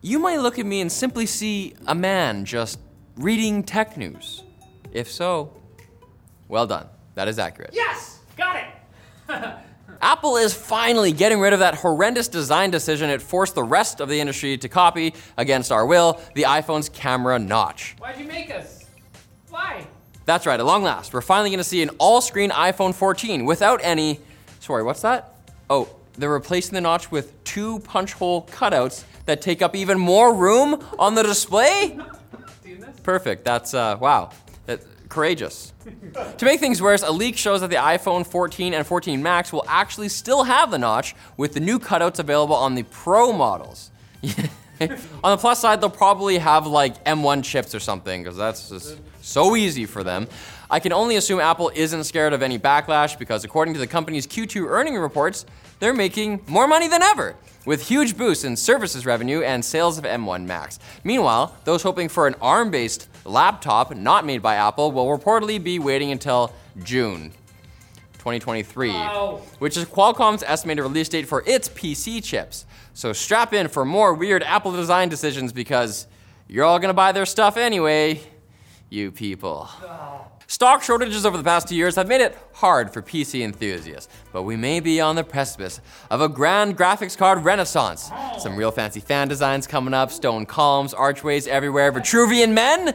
You might look at me and simply see a man just reading tech news. If so, well done. That is accurate. Yes! Got it! Apple is finally getting rid of that horrendous design decision it forced the rest of the industry to copy, against our will, the iPhone's camera notch. Why'd you make us? Why? That's right, at long last, we're finally gonna see an all-screen iPhone 14 without any, sorry, what's that? Oh, they're replacing the notch with two punch hole cutouts that take up even more room on the display? Perfect, that's, wow. Courageous. To make things worse, a leak shows that the iPhone 14 and 14 Max will actually still have the notch with the new cutouts available on the Pro models. On the plus side, they'll probably have like M1 chips or something, because that's just so easy for them. I can only assume Apple isn't scared of any backlash because according to the company's Q2 earnings reports, they're making more money than ever, with huge boosts in services revenue and sales of M1 Max. Meanwhile, those hoping for an ARM-based laptop not made by Apple will reportedly be waiting until June 2023, which is Qualcomm's estimated release date for its PC chips. So strap in for more weird Apple design decisions because you're all gonna buy their stuff anyway, you people. Stock shortages over the past 2 years have made it hard for PC enthusiasts, but we may be on the precipice of a grand graphics card renaissance. Some real fancy fan designs coming up, stone columns, archways everywhere, Vitruvian men?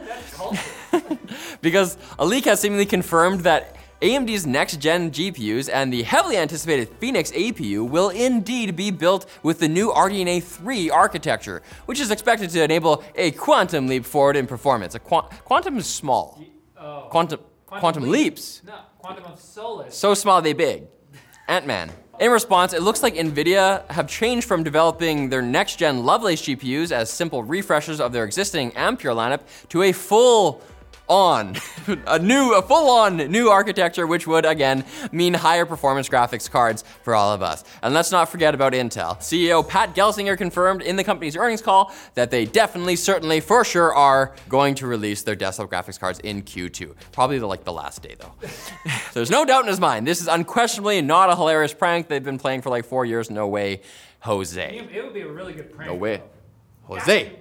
Because a leak has seemingly confirmed that AMD's next-gen GPUs and the heavily anticipated Phoenix APU will indeed be built with the new RDNA 3 architecture, which is expected to enable a quantum leap forward in performance. A quantum is small. Quantum leaps? No, quantum of solace. So small they big. Ant-Man. In response, it looks like Nvidia have changed from developing their next-gen Lovelace GPUs as simple refreshes of their existing Ampere lineup to a full-on new architecture, which would again mean higher performance graphics cards for all of us. And let's not forget about Intel. CEO Pat Gelsinger confirmed in the company's earnings call that they definitely, certainly, for sure are going to release their desktop graphics cards in Q2. Probably like the last day though. There's no doubt in his mind. This is unquestionably not a hilarious prank they've been playing for like 4 years. No way, Jose. It would be a really good prank. No way, though. Jose.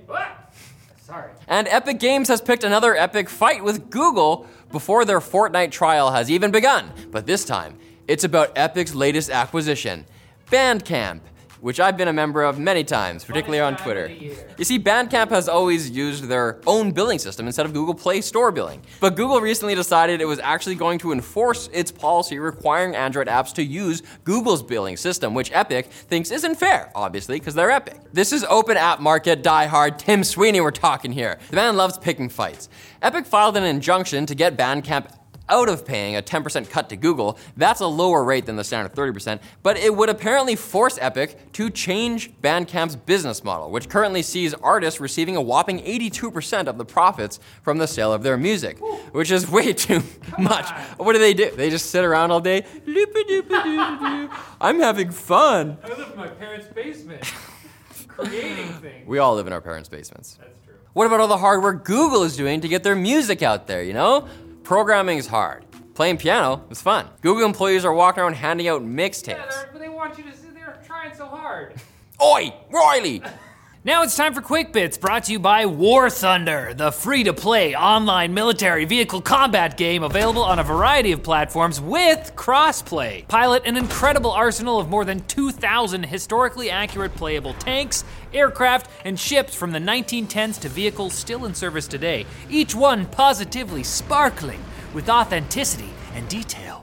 Sorry. And Epic Games has picked another epic fight with Google before their Fortnite trial has even begun. But this time, it's about Epic's latest acquisition, Bandcamp, which I've been a member of many times, particularly on Twitter. You see, Bandcamp has always used their own billing system instead of Google Play Store billing. But Google recently decided it was actually going to enforce its policy requiring Android apps to use Google's billing system, which Epic thinks isn't fair, obviously, because they're Epic. This is open app market diehard Tim Sweeney we're talking here. The man loves picking fights. Epic filed an injunction to get Bandcamp out of paying a 10% cut to Google. That's a lower rate than the standard 30%, but it would apparently force Epic to change Bandcamp's business model, which currently sees artists receiving a whopping 82% of the profits from the sale of their music, which is way too much. What do? They just sit around all day? I'm having fun. I live in my parents' basement, creating things. We all live in our parents' basements. That's true. What about all the hard work Google is doing to get their music out there, you know? Programming is hard. Playing piano is fun. Google employees are walking around handing out mixtapes. Yeah, they want you to see they're trying so hard. Oi, Riley! Now it's time for Quick Bits, brought to you by War Thunder, the free-to-play online military vehicle combat game available on a variety of platforms with crossplay. Pilot an incredible arsenal of more than 2,000 historically accurate playable tanks, aircraft, and ships from the 1910s to vehicles still in service today, each one positively sparkling with authenticity and detail.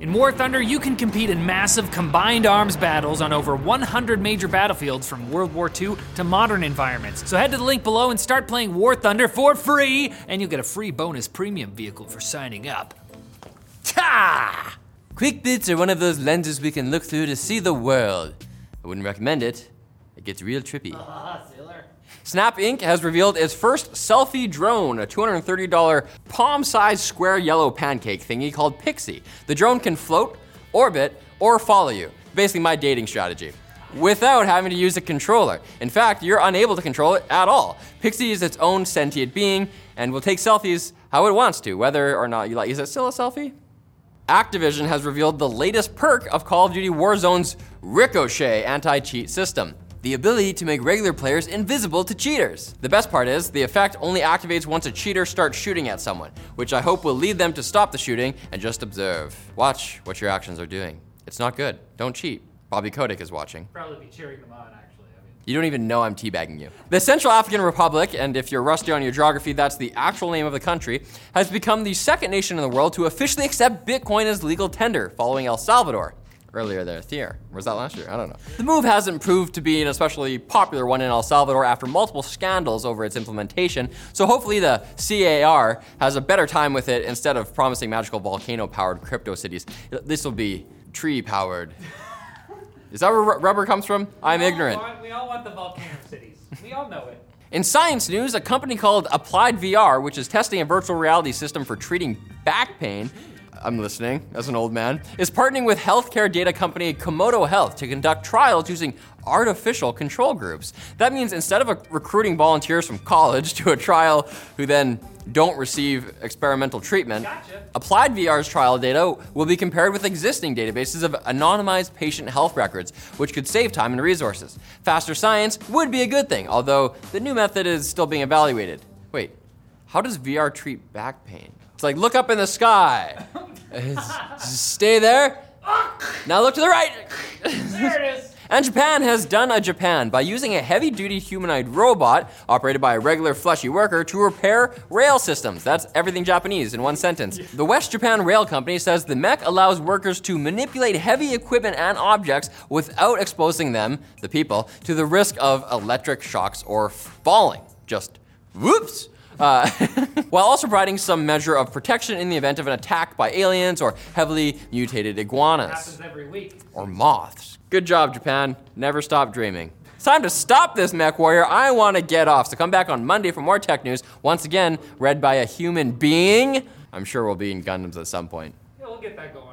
In War Thunder, you can compete in massive combined arms battles on over 100 major battlefields from World War II to modern environments. So head to the link below and start playing War Thunder for free, and you'll get a free bonus premium vehicle for signing up. Ta! Quick Bits are one of those lenses we can look through to see the world. I wouldn't recommend it. It gets real trippy. Snap Inc. has revealed its first selfie drone, a $230 palm-sized square yellow pancake thingy called Pixie. The drone can float, orbit, or follow you. Basically my dating strategy, without having to use a controller. In fact, you're unable to control it at all. Pixie is its own sentient being and will take selfies how it wants to, whether or not you like. Is it still a selfie? Activision has revealed the latest perk of Call of Duty Warzone's Ricochet anti-cheat system. the ability to make regular players invisible to cheaters. The best part is, the effect only activates once a cheater starts shooting at someone, which I hope will lead them to stop the shooting and just observe. Watch what your actions are doing. It's not good. Don't cheat. Bobby Kotick is watching. Probably be cheering them on, actually. You don't even know I'm teabagging you. The Central African Republic, and if you're rusty on your geography, that's the actual name of the country, has become the second nation in the world to officially accept Bitcoin as legal tender, following El Salvador. Earlier this year. Was that last year? I don't know. The move hasn't proved to be an especially popular one in El Salvador after multiple scandals over its implementation, so hopefully the CAR has a better time with it instead of promising magical volcano-powered crypto cities. This will be tree-powered. Is that where rubber comes from? I'm ignorant. We all want the volcano cities. We all know it. In science news, a company called Applied VR, which is testing a virtual reality system for treating back pain, I'm listening, as an old man, is partnering with healthcare data company Komodo Health to conduct trials using artificial control groups. That means instead of recruiting volunteers from college to a trial who then don't receive experimental treatment, gotcha. Applied VR's trial data will be compared with existing databases of anonymized patient health records, which could save time and resources. Faster science would be a good thing, although the new method is still being evaluated. Wait, how does VR treat back pain? It's like, look up in the sky. Stay there. Now look to the right. There it is. And Japan has done a Japan by using a heavy-duty humanoid robot operated by a regular fleshy worker to repair rail systems. That's everything Japanese in one sentence. Yeah. The West Japan Rail Company says the mech allows workers to manipulate heavy equipment and objects without exposing them, the people, to the risk of electric shocks or falling. Just whoops. While also providing some measure of protection in the event of an attack by aliens or heavily mutated iguanas. Happens every week. Or moths. Good job, Japan. Never stop dreaming. It's time to stop this, mech warrior. I want to get off. So come back on Monday for more tech news, once again, read by a human being. I'm sure we'll be in Gundams at some point. Yeah, we'll get that going.